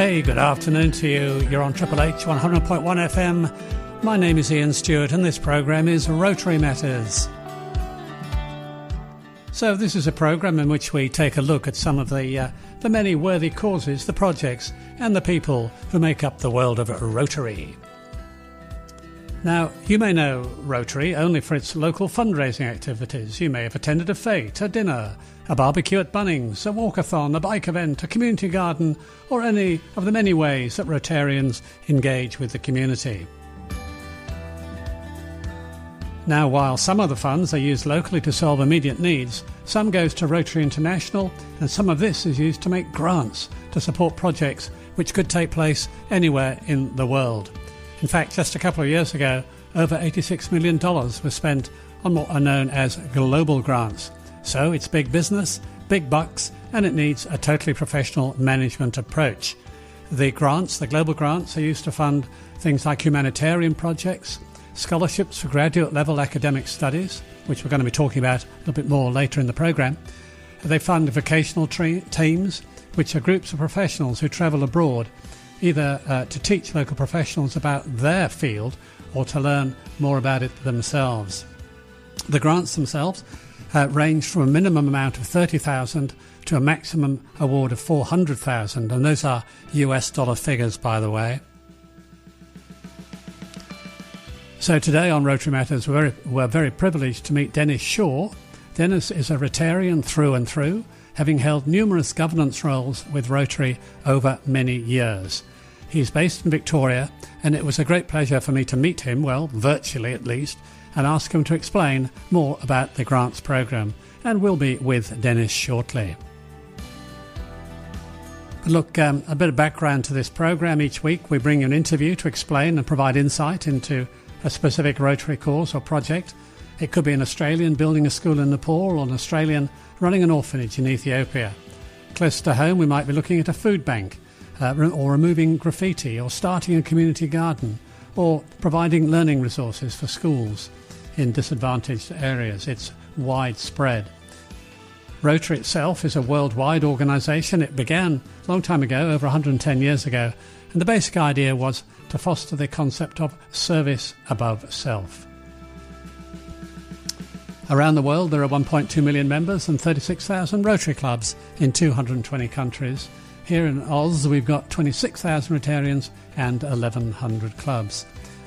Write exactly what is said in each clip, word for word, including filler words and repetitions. Hey, good afternoon to you. You're on Triple H one hundred point one F M. My name is Ian Stewart and this program is Rotary Matters. So this is a program in which we take a look at some of the, uh, the many worthy causes, the projects and the people who make up the world of Rotary. Now, you may know Rotary only for its local fundraising activities. You may have attended a fete, a dinner, a barbecue at Bunnings, a walkathon, a bike event, a community garden, or any of the many ways that Rotarians engage with the community. Now, while some of the funds are used locally to solve immediate needs, some goes to Rotary International, and some of this is used to make grants to support projects which could take place anywhere in the world. In fact, just a couple of years ago, over eighty-six million dollars was spent on what are known as global grants. So it's big business, big bucks, and it needs a totally professional management approach. The grants, the global grants, are used to fund things like humanitarian projects, scholarships for graduate-level academic studies, which we're going to be talking about a little bit more later in the programme. They fund vocational tre- teams, which are groups of professionals who travel abroad either uh, to teach local professionals about their field or to learn more about it themselves. The grants themselves uh, range from a minimum amount of thirty thousand dollars to a maximum award of four hundred thousand dollars, and those are U S dollar figures, by the way. So today on Rotary Matters, we're, we're very privileged to meet Dennis Shaw. Dennis is a Rotarian through and through, having held numerous governance roles with Rotary over many years. He's based in Victoria, and it was a great pleasure for me to meet him, well, virtually at least, and ask him to explain more about the grants program. And we'll be with Dennis shortly. But look, um, a bit of background to this program. Each week we bring you an interview to explain and provide insight into a specific Rotary cause or project. It could be an Australian building a school in Nepal or an Australian running an orphanage in Ethiopia. Close to home, we might be looking at a food bank uh, or removing graffiti or starting a community garden or providing learning resources for schools in disadvantaged areas. It's widespread. Rotary itself is a worldwide organisation. It began a long time ago, over one hundred ten years ago, and the basic idea was to foster the concept of service above self. Around the world, there are one point two million members and thirty-six thousand Rotary clubs in two hundred twenty countries. Here in Oz, we've got twenty-six thousand Rotarians and eleven hundred clubs,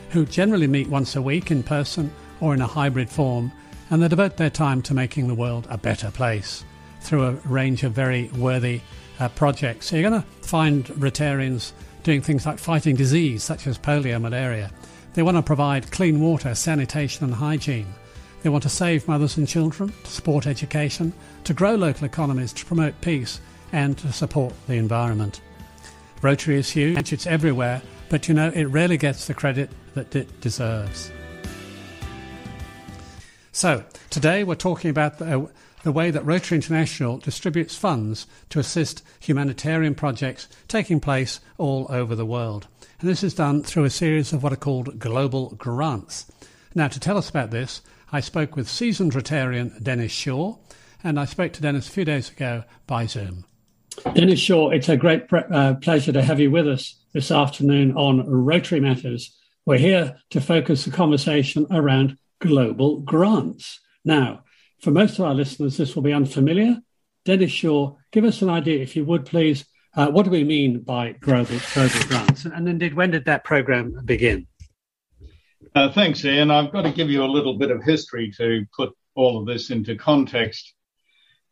who generally meet once a week in person or in a hybrid form, and they devote their time to making the world a better place through a range of very worthy uh, projects. So you're going to find Rotarians doing things like fighting disease, such as polio and malaria. They want to provide clean water, sanitation and hygiene. They want to save mothers and children, to support education, to grow local economies, to promote peace and to support the environment. Rotary is huge, it's everywhere, but you know, it rarely gets the credit that it deserves. So, today we're talking about the, uh, the way that Rotary International distributes funds to assist humanitarian projects taking place all over the world. And this is done through a series of what are called global grants. Now, to tell us about this, I spoke with seasoned Rotarian Dennis Shaw, and I spoke to Dennis a few days ago by Zoom. Dennis Shaw, it's a great pre- uh, pleasure to have you with us this afternoon on Rotary Matters. We're here to focus the conversation around global grants. Now, for most of our listeners, this will be unfamiliar. Dennis Shaw, give us an idea, if you would, please. Uh, what do we mean by global, global grants? And indeed, when did that program begin? Uh, thanks, Ian. I've got to give you a little bit of history to put all of this into context.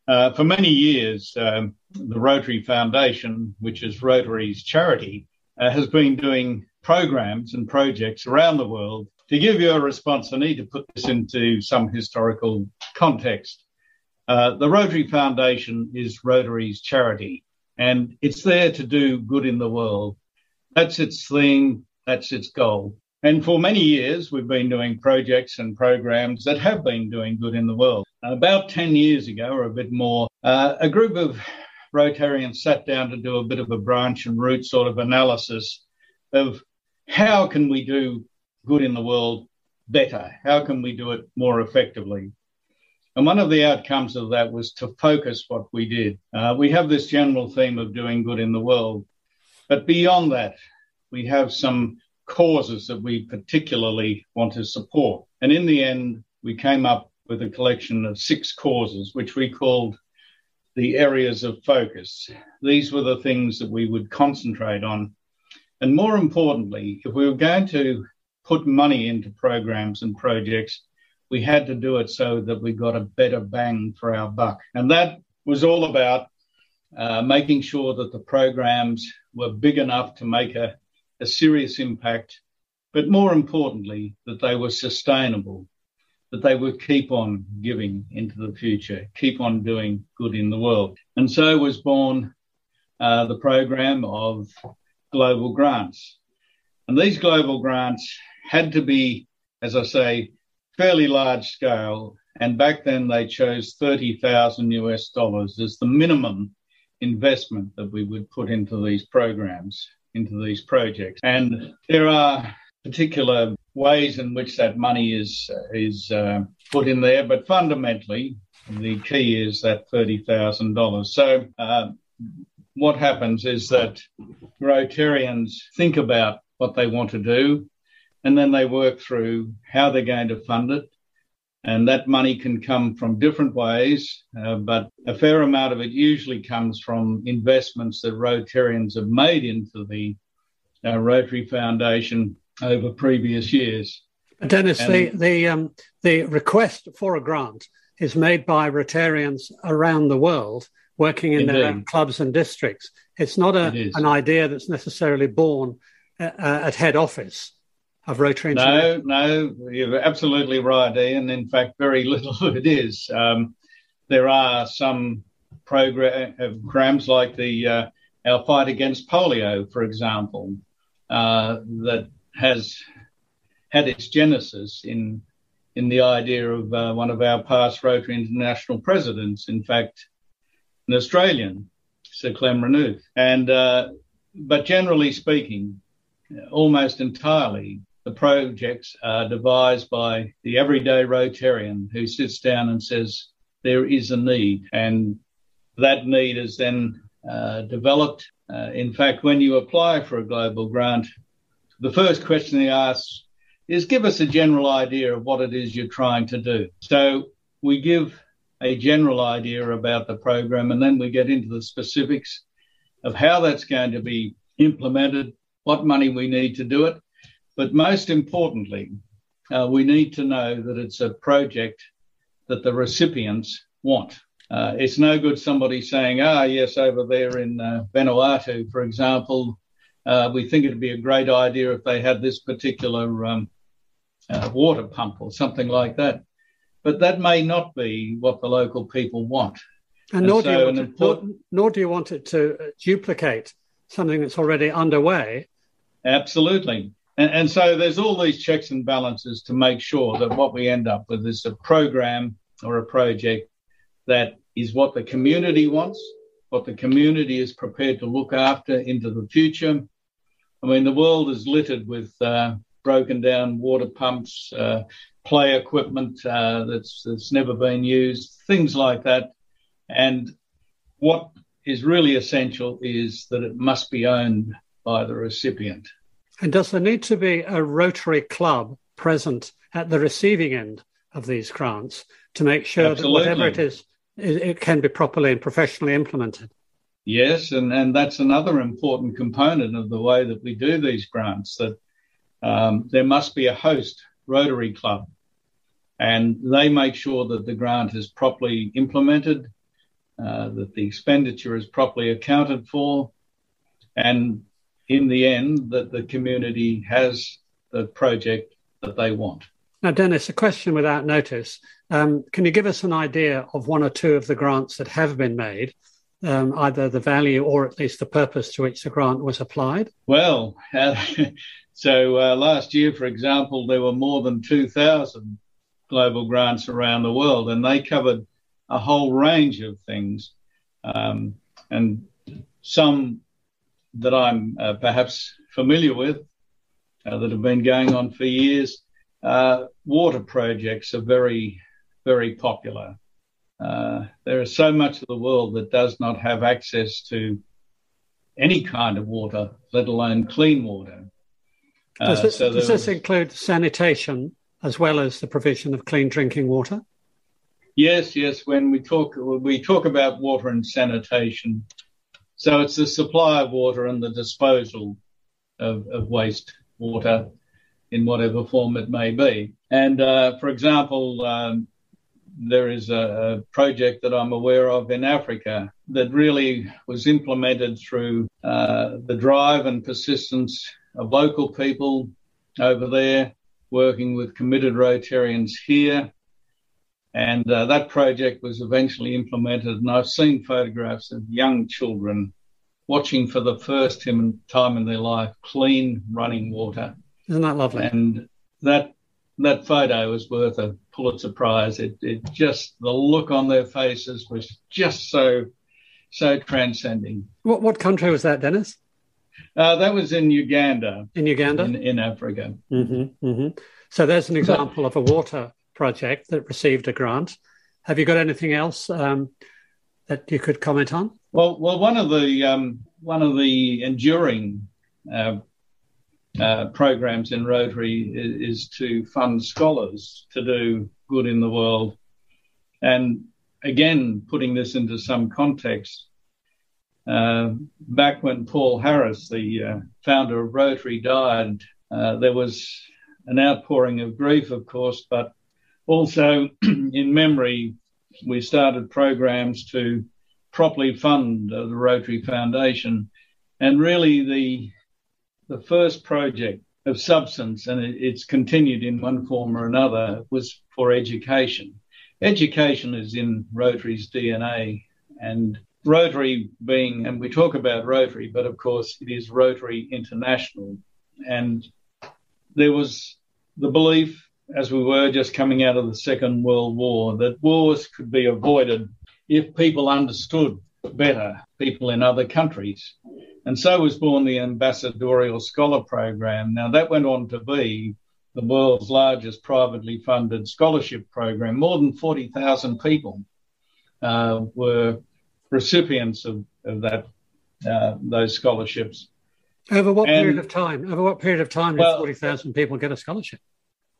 Uh, for many years, um, the Rotary Foundation, which is Rotary's charity, uh, has been doing programs and projects around the world. To give you a response, I need to put this into some historical context. Uh, the Rotary Foundation is Rotary's charity, and it's there to do good in the world. That's its theme. That's its goal. And for many years, we've been doing projects and programs that have been doing good in the world. About ten years ago, or a bit more, uh, a group of Rotarians sat down to do a bit of a branch and root sort of analysis of how can we do good in the world better? How can we do it more effectively? And one of the outcomes of that was to focus what we did. Uh, we have this general theme of doing good in the world. But beyond that, we have some causes that we particularly want to support. And in the end, we came up with a collection of six causes, which we called the areas of focus. These were the things that we would concentrate on. And more importantly, if we were going to put money into programs and projects, we had to do it so that we got a better bang for our buck. And that was all about uh, making sure that the programs were big enough to make a, a serious impact, but more importantly, that they were sustainable, that they would keep on giving into the future, keep on doing good in the world. And so was born uh, the program of Global Grants. And these Global Grants had to be, as I say, fairly large scale, and back then they chose thirty thousand US dollars as the minimum investment that we would put into these programs, into these projects. And there are particular ways in which that money is is uh, put in there, but fundamentally the key is that thirty thousand dollars. So uh, what happens is that Rotarians think about what they want to do, and then they work through how they're going to fund it. And that money can come from different ways, uh, but a fair amount of it usually comes from investments that Rotarians have made into the uh, Rotary Foundation over previous years. Dennis, and the the, um, the request for a grant is made by Rotarians around the world working in indeed. Their own clubs and districts. It's not a, it an idea that's necessarily born uh, at head office. Of Rotary International. No, no, you're absolutely right, Ian. In fact, very little of it is. Um, there are some programs like the uh, our fight against polio, for example, uh, that has had its genesis in in the idea of uh, one of our past Rotary International presidents. In fact, an Australian, Sir Clem Renouf. And uh, but generally speaking, almost entirely. The projects are devised by the everyday Rotarian who sits down and says, there is a need. And that need is then uh, developed. Uh, in fact, when you apply for a global grant, the first question they ask is, give us a general idea of what it is you're trying to do. So we give a general idea about the program, and then we get into the specifics of how that's going to be implemented, what money we need to do it. But most importantly, uh, we need to know that it's a project that the recipients want. Uh, it's no good somebody saying, ah, yes, over there in uh, Vanuatu, for example, uh, we think it'd be a great idea if they had this particular um, uh, water pump or something like that. But that may not be what the local people want. And, and nor, so do you want an important... it, nor, nor do you want it to duplicate something that's already underway. Absolutely. And, and so there's all these checks and balances to make sure that what we end up with is a program or a project that is what the community wants, what the community is prepared to look after into the future. I mean, the world is littered with uh, broken down water pumps, uh, play equipment uh, that's, that's never been used, things like that. And what is really essential is that it must be owned by the recipient. And does there need to be a Rotary Club present at the receiving end of these grants to make sure Absolutely. That whatever it is, it can be properly and professionally implemented? Yes, and, and that's another important component of the way that we do these grants, that um, there must be a host Rotary Club, and they make sure that the grant is properly implemented, uh, that the expenditure is properly accounted for, and in the end, that the community has the project that they want. Now, Dennis, a question without notice. Um, can you give us an idea of one or two of the grants that have been made, um, either the value or at least the purpose to which the grant was applied? Well, uh, so uh, last year, for example, there were more than two thousand global grants around the world, and they covered a whole range of things, um, and some that I'm uh, perhaps familiar with, uh, that have been going on for years. Uh, water projects are very, very popular. Uh, there is so much of the world that does not have access to any kind of water, let alone clean water. Uh, does, it, so does this was, include sanitation as well as the provision of clean drinking water? Yes, yes. When we talk, we talk about water and sanitation. So it's the supply of water and the disposal of, of waste water in whatever form it may be. And, uh, for example, um, there is a, a project that I'm aware of in Africa that really was implemented through uh, the drive and persistence of local people over there, working with committed Rotarians here. And uh, that project was eventually implemented. And I've seen photographs of young children watching for the first time in their life clean running water. Isn't that lovely? And that that photo was worth a Pulitzer Prize. It, it just, the look on their faces was just so, so transcending. What what country was that, Dennis? Uh, that was in Uganda. In Uganda? In, in Africa. Mm-hmm, mm-hmm. So there's an example of a water project that received a grant. Have you got anything else um, that you could comment on? Well, well, one of the um, one of the enduring uh, uh, programs in Rotary is, is to fund scholars to do good in the world. And again, putting this into some context, uh, back when Paul Harris, the uh, founder of Rotary, died, uh, there was an outpouring of grief, of course, but also, in memory, we started programs to properly fund the Rotary Foundation. And really the the first project of substance, and it, it's continued in one form or another, was for education. Education is in Rotary's D N A. And Rotary being, and we talk about Rotary, but of course it is Rotary International. And there was the belief, as we were just coming out of the Second World War, that wars could be avoided if people understood better people in other countries. And so was born the Ambassadorial Scholar Program. Now, that went on to be the world's largest privately funded scholarship program. More than forty thousand people uh, were recipients of, of that uh, those scholarships. Over what and, period of time? Over what period of time did well, forty thousand people get a scholarship?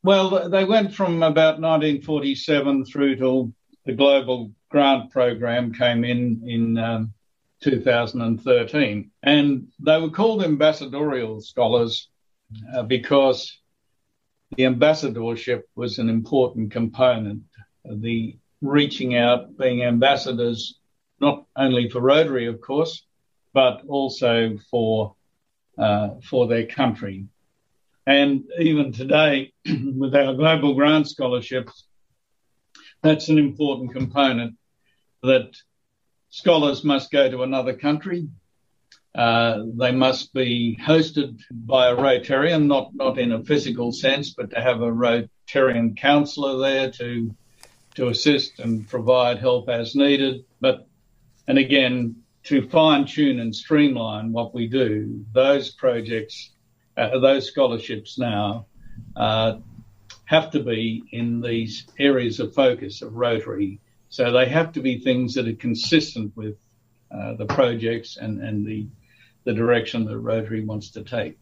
Well, they went from about nineteen forty-seven through till the Global Grant program came in in um, two thousand thirteen. And they were called ambassadorial scholars uh, because the ambassadorship was an important component of the reaching out, being ambassadors, not only for Rotary, of course, but also for uh, for their country. And even today, with our Global Grant scholarships, that's an important component, that scholars must go to another country. Uh, they must be hosted by a Rotarian, not, not in a physical sense, but to have a Rotarian counsellor there to to assist and provide help as needed. But, and again, to fine-tune and streamline what we do, those projects... Uh, those scholarships now uh, have to be in these areas of focus of Rotary. So they have to be things that are consistent with uh, the projects and, and the, the direction that Rotary wants to take.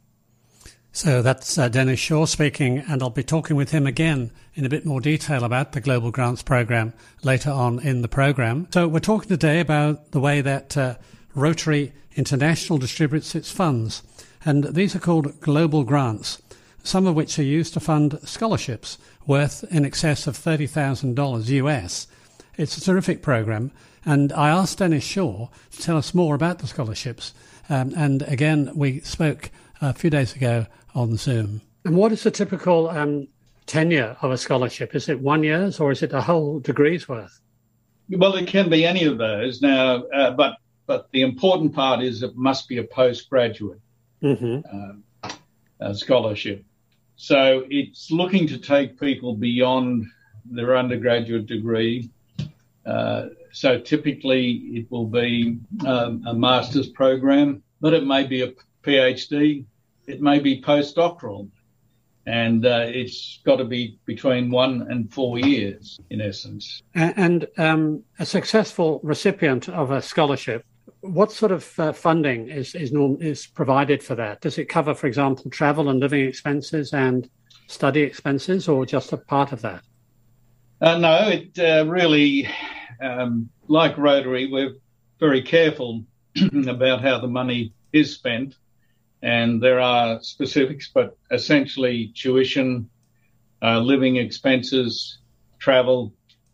So that's uh, Dennis Shaw speaking, and I'll be talking with him again in a bit more detail about the Global Grants Program later on in the program. So we're talking today about the way that uh, Rotary International distributes its funds. And these are called global grants, some of which are used to fund scholarships worth in excess of thirty thousand dollars U S. It's a terrific program, and I asked Dennis Shaw to tell us more about the scholarships. Um, and again, we spoke a few days ago on Zoom. And what is the typical um, tenure of a scholarship? Is it one year's or is it a whole degree's worth? Well, it can be any of those now, uh, but, but the important part is it must be a postgraduate. Mm-hmm. Uh, uh, scholarship. So it's looking to take people beyond their undergraduate degree. Uh, so typically it will be um, a master's program, but it may be a PhD. It may be postdoctoral. And uh, it's got to be between one and four years, in essence. And um, a successful recipient of a scholarship what sort of uh, funding is is, norm- is provided for that? Does it cover, for example, travel and living expenses and study expenses, or just a part of that? Uh, no, it uh, really, um, like Rotary, we're very careful about how the money is spent, and there are specifics, but essentially tuition, uh, living expenses, travel,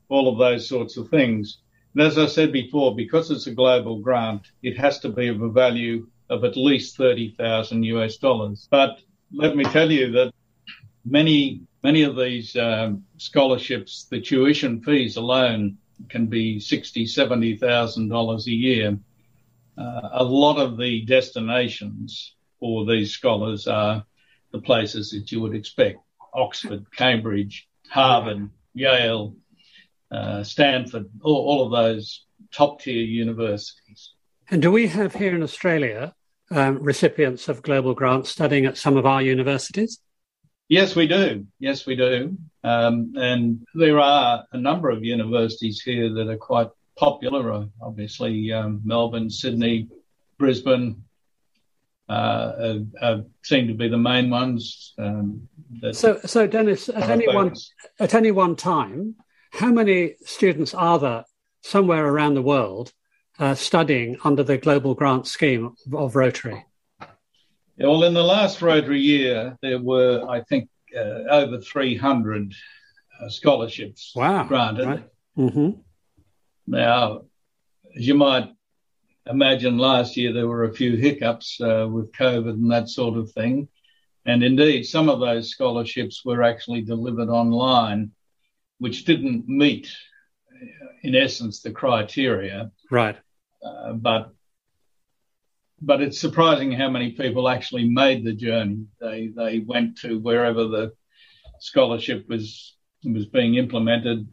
all of those sorts of things. And as I said before, because it's a global grant, it has to be of a value of at least thirty thousand US dollars. But let me tell you that many, many of these um, scholarships, the tuition fees alone can be sixty thousand dollars, seventy thousand dollars a year. Uh, a lot of the destinations for these scholars are the places that you would expect: Oxford, Cambridge, Harvard, Yale, uh, Stanford, all, all of those top-tier universities. And do we have here in Australia um, recipients of Global Grants studying at some of our universities? Yes, we do. Yes, we do. Um, and there are a number of universities here that are quite popular, obviously, um, Melbourne, Sydney, Brisbane uh, uh, uh, seem to be the main ones. Um, that so, so Dennis, at any one at any one time, how many students are there somewhere around the world uh, studying under the Global Grant scheme of, of Rotary? Yeah, well, in the last Rotary year, there were, I think, uh, over three hundred uh, scholarships wow, granted. Right. Mm-hmm. Now, as you might imagine, last year there were a few hiccups uh, with COVID and that sort of thing. And indeed, some of those scholarships were actually delivered online, which didn't meet, in essence, the criteria. Right. Uh, but but it's surprising how many people actually made the journey. They they went to wherever the scholarship was was being implemented.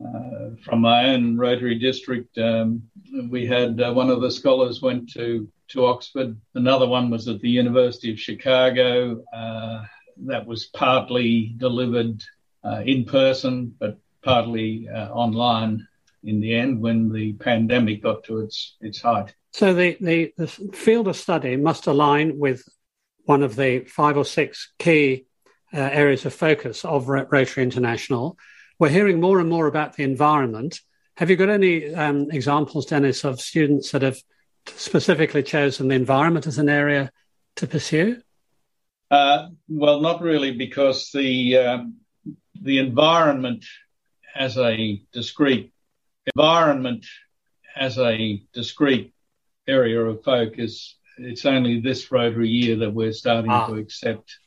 Uh, from my own Rotary district, um, we had uh, one of the scholars went to, to Oxford. Another one was at the University of Chicago. Uh, that was partly delivered uh, in person, but partly uh, online in the end when the pandemic got to its its height. So the, the, the field of study must align with one of the five or six key uh, areas of focus of Rotary International. We're hearing more and more about the environment. Have you got any um, examples, Dennis, of students that have specifically chosen the environment as an area to pursue? Uh, well, not really, because the um, the environment as a discrete environment as a discrete area of focus. It's only this Rotary year that we're starting ah. to accept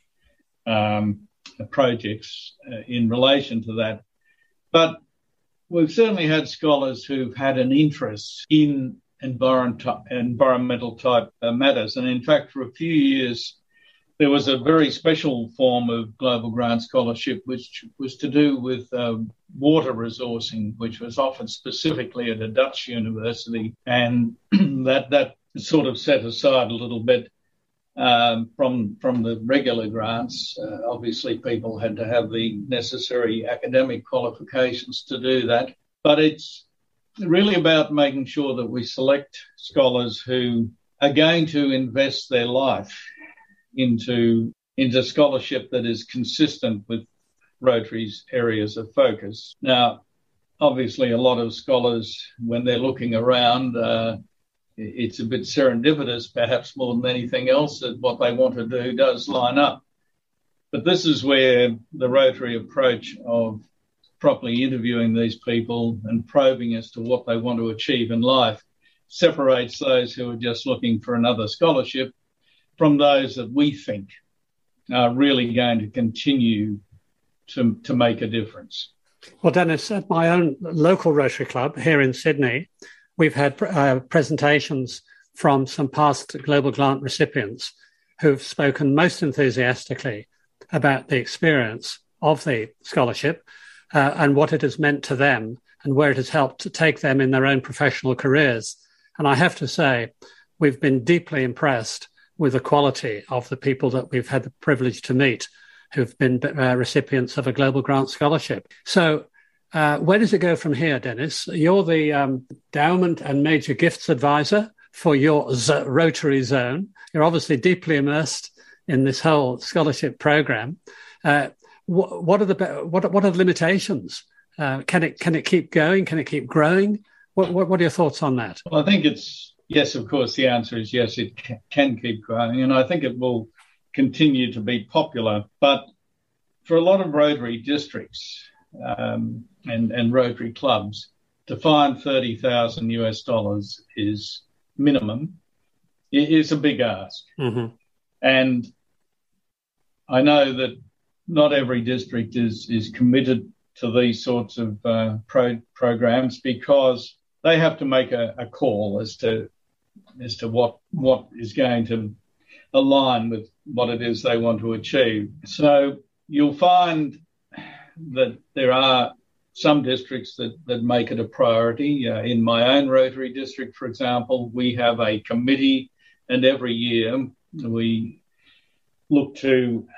um, projects uh, in relation to that. But we've certainly had scholars who've had an interest in environment, environmental type uh, matters. And in fact, for a few years, there was a very special form of Global Grant Scholarship, which was to do with uh, water resourcing, which was offered specifically at a Dutch university. And that that sort of set aside a little bit Um, from from the regular grants. Uh, obviously people had to have the necessary academic qualifications to do that. But it's really about making sure that we select scholars who are going to invest their life into, into scholarship that is consistent with Rotary's areas of focus. Now, obviously a lot of scholars, when they're looking around, uh, it's a bit serendipitous, perhaps more than anything else, that what they want to do does line up. But this is where the Rotary approach of properly interviewing these people and probing as to what they want to achieve in life separates those who are just looking for another scholarship from those that we think are really going to continue to, to make a difference. Well, Dennis, at my own local Rotary Club here in Sydney, we've had uh, presentations from some past Global Grant recipients who've spoken most enthusiastically about the experience of the scholarship uh, and what it has meant to them and where it has helped to take them in their own professional careers. And I have to say, we've been deeply impressed with the quality of the people that we've had the privilege to meet who've been uh, recipients of a Global Grant scholarship. So Uh, where does it go from here, Dennis? You're the um, endowment and major gifts advisor for your z- Rotary zone. You're obviously deeply immersed in this whole scholarship program. Uh, wh- what are the what what are the limitations? Uh, can it can it keep going? Can it keep growing? What, what what are your thoughts on that? Well, I think it's yes. Of course, the answer is yes. It c- can keep growing, and I think it will continue to be popular. But for a lot of Rotary districts um, and and Rotary clubs, to find thirty thousand US dollars is minimum. It is a big ask. Mm-hmm. And I know that not every district is, is committed to these sorts of uh, pro- programs because they have to make a, a call as to as to what what is going to align with what it is they want to achieve. So you'll find that there are some districts that, that make it a priority. Uh, in my own Rotary district, for example, we have a committee, and every year we look to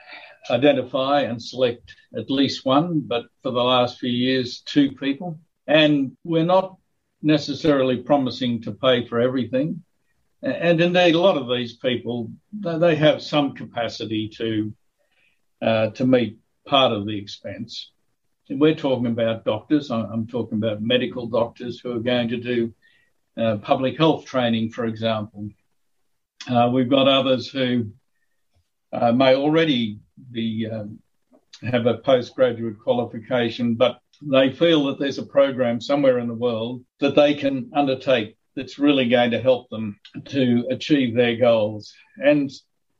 identify and select at least one, but for the last few years, two people. And we're not necessarily promising to pay for everything. And indeed, a lot of these people, they have some capacity to uh, to meet part of the expense. We're talking about doctors. I'm talking about medical doctors who are going to do uh, public health training, for example. Uh, we've got others who uh, may already be um, have a postgraduate qualification, but they feel that there's a program somewhere in the world that they can undertake that's really going to help them to achieve their goals. And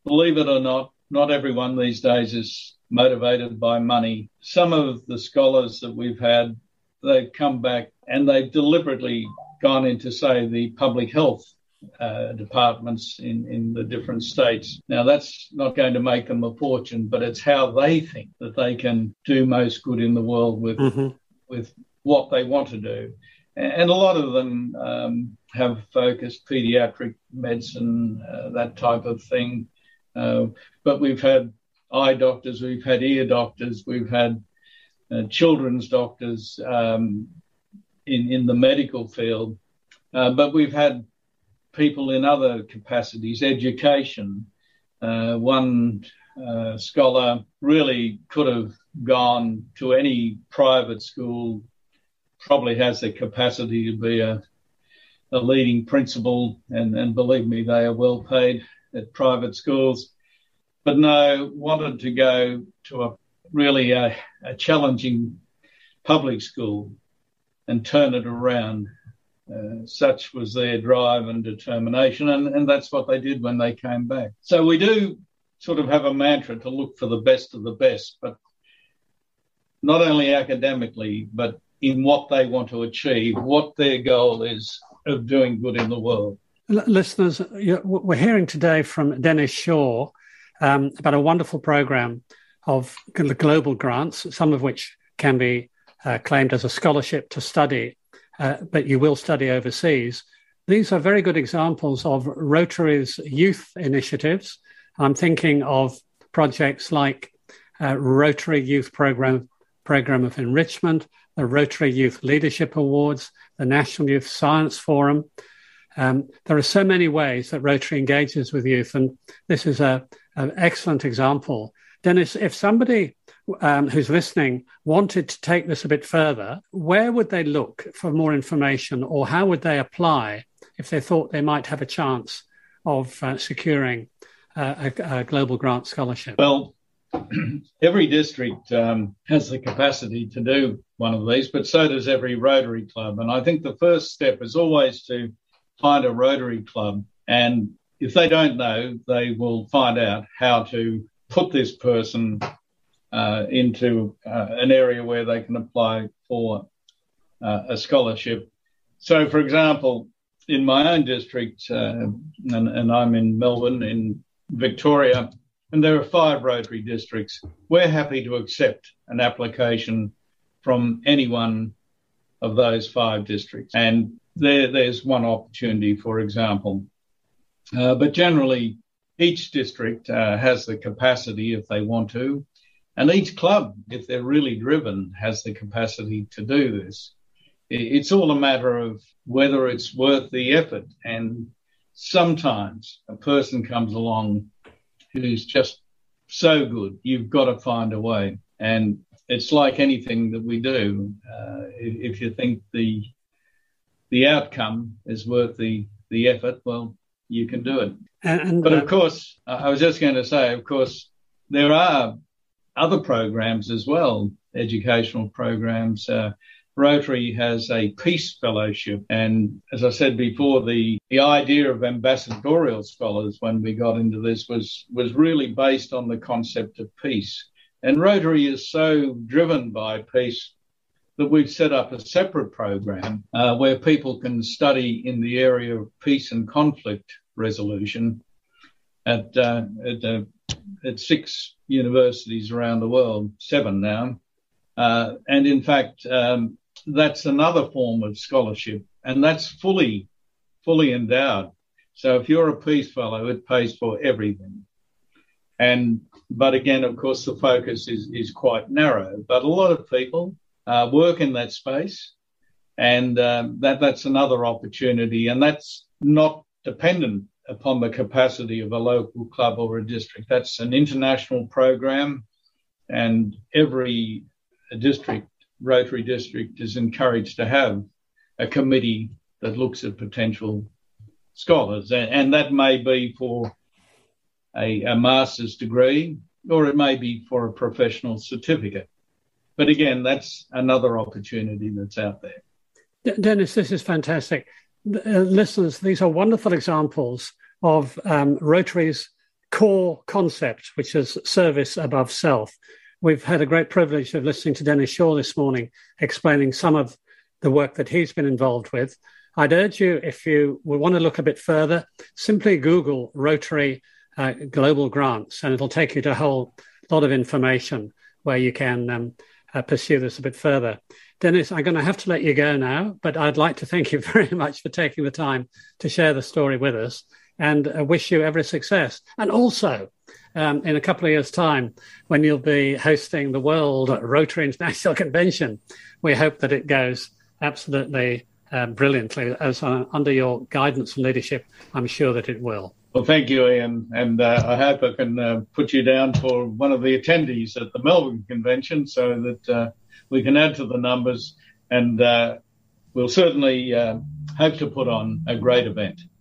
believe it or not, not everyone these days is motivated by money. Some of the scholars that we've had, they've come back and they've deliberately gone into, say, the public health Uh, departments in, in the different states. Now, that's not going to make them a fortune, but it's how they think that they can do most good in the world with mm-hmm. with what they want to do. And a lot of them um, have focused pediatric medicine, uh, that type of thing. Uh, but we've had eye doctors, we've had ear doctors, we've had uh, children's doctors um, in, in the medical field. Uh, but we've had people in other capacities, education. Uh, one uh, scholar really could have gone to any private school, probably has the capacity to be a, a leading principal, and, and believe me, they are well paid at private schools. But no, wanted to go to a really a, a challenging public school and turn it around. Uh, such was their drive and determination, and, and that's what they did when they came back. So we do sort of have a mantra to look for the best of the best, but not only academically, but in what they want to achieve, what their goal is of doing good in the world. L- listeners, we're hearing today from Dennis Shaw um, about a wonderful program of global grants, some of which can be uh, claimed as a scholarship to study. Uh, but you will study overseas. These are very good examples of Rotary's youth initiatives. I'm thinking of projects like uh, Rotary Youth Program, Program of Enrichment, the Rotary Youth Leadership Awards, the National Youth Science Forum. Um, there are so many ways that Rotary engages with youth, and this is a, an excellent example. Dennis, if somebody um, who's listening wanted to take this a bit further, where would they look for more information, or how would they apply if they thought they might have a chance of uh, securing uh, a, a global grant scholarship? Well, every district um, has the capacity to do one of these, but so does every Rotary club. And I think the first step is always to find a Rotary club. And if they don't know, they will find out how to put this person uh, into uh, an area where they can apply for uh, a scholarship. So, for example, in my own district, uh, and, and I'm in Melbourne, in Victoria, and there are five Rotary districts, we're happy to accept an application from any one of those five districts. And there, there's one opportunity, for example. Uh, but generally, each district uh, has the capacity if they want to, and each club, if they're really driven, has the capacity to do this. It's all a matter of whether it's worth the effort, and sometimes a person comes along who's just so good, you've got to find a way. And it's like anything that we do. Uh, if, if you think the the outcome is worth the, the effort, well, you can do it. And, and, but, of course, I was just going to say, of course, there are other programs as well, educational programs. Uh, Rotary has a peace fellowship. And as I said before, the, the idea of ambassadorial scholars when we got into this was, was really based on the concept of peace. And Rotary is so driven by peace that we've set up a separate program uh, where people can study in the area of peace and conflict resolution at, uh, at, uh, at six universities around the world, seven now. Uh, and in fact, um, that's another form of scholarship, and that's fully, fully endowed. So if you're a Peace Fellow, it pays for everything. And but again, of course, the focus is, is quite narrow. But a lot of people uh, work in that space, and uh, that that's another opportunity. And that's not dependent upon the capacity of a local club or a district. That's an international program, and every district, Rotary district, is encouraged to have a committee that looks at potential scholars. And, and that may be for a, a master's degree, or it may be for a professional certificate. But again, that's another opportunity that's out there. D- Dennis, this is fantastic. Uh, listeners, these are wonderful examples of um, Rotary's core concept, which is service above self. We've had a great privilege of listening to Dennis Shaw this morning, explaining some of the work that he's been involved with. I'd urge you, if you would want to look a bit further, simply Google Rotary uh, Global Grants, and it'll take you to a whole lot of information where you can um, uh, pursue this a bit further. Dennis, I'm going to have to let you go now, but I'd like to thank you very much for taking the time to share the story with us, and uh, wish you every success. And also, Um, in a couple of years' time, when you'll be hosting the World Rotary International Convention, we hope that it goes absolutely uh, brilliantly. As uh, under your guidance and leadership, I'm sure that it will. Well, thank you, Ian, and uh, I hope I can uh, put you down for one of the attendees at the Melbourne Convention so that uh, we can add to the numbers, and uh, we'll certainly uh, hope to put on a great event.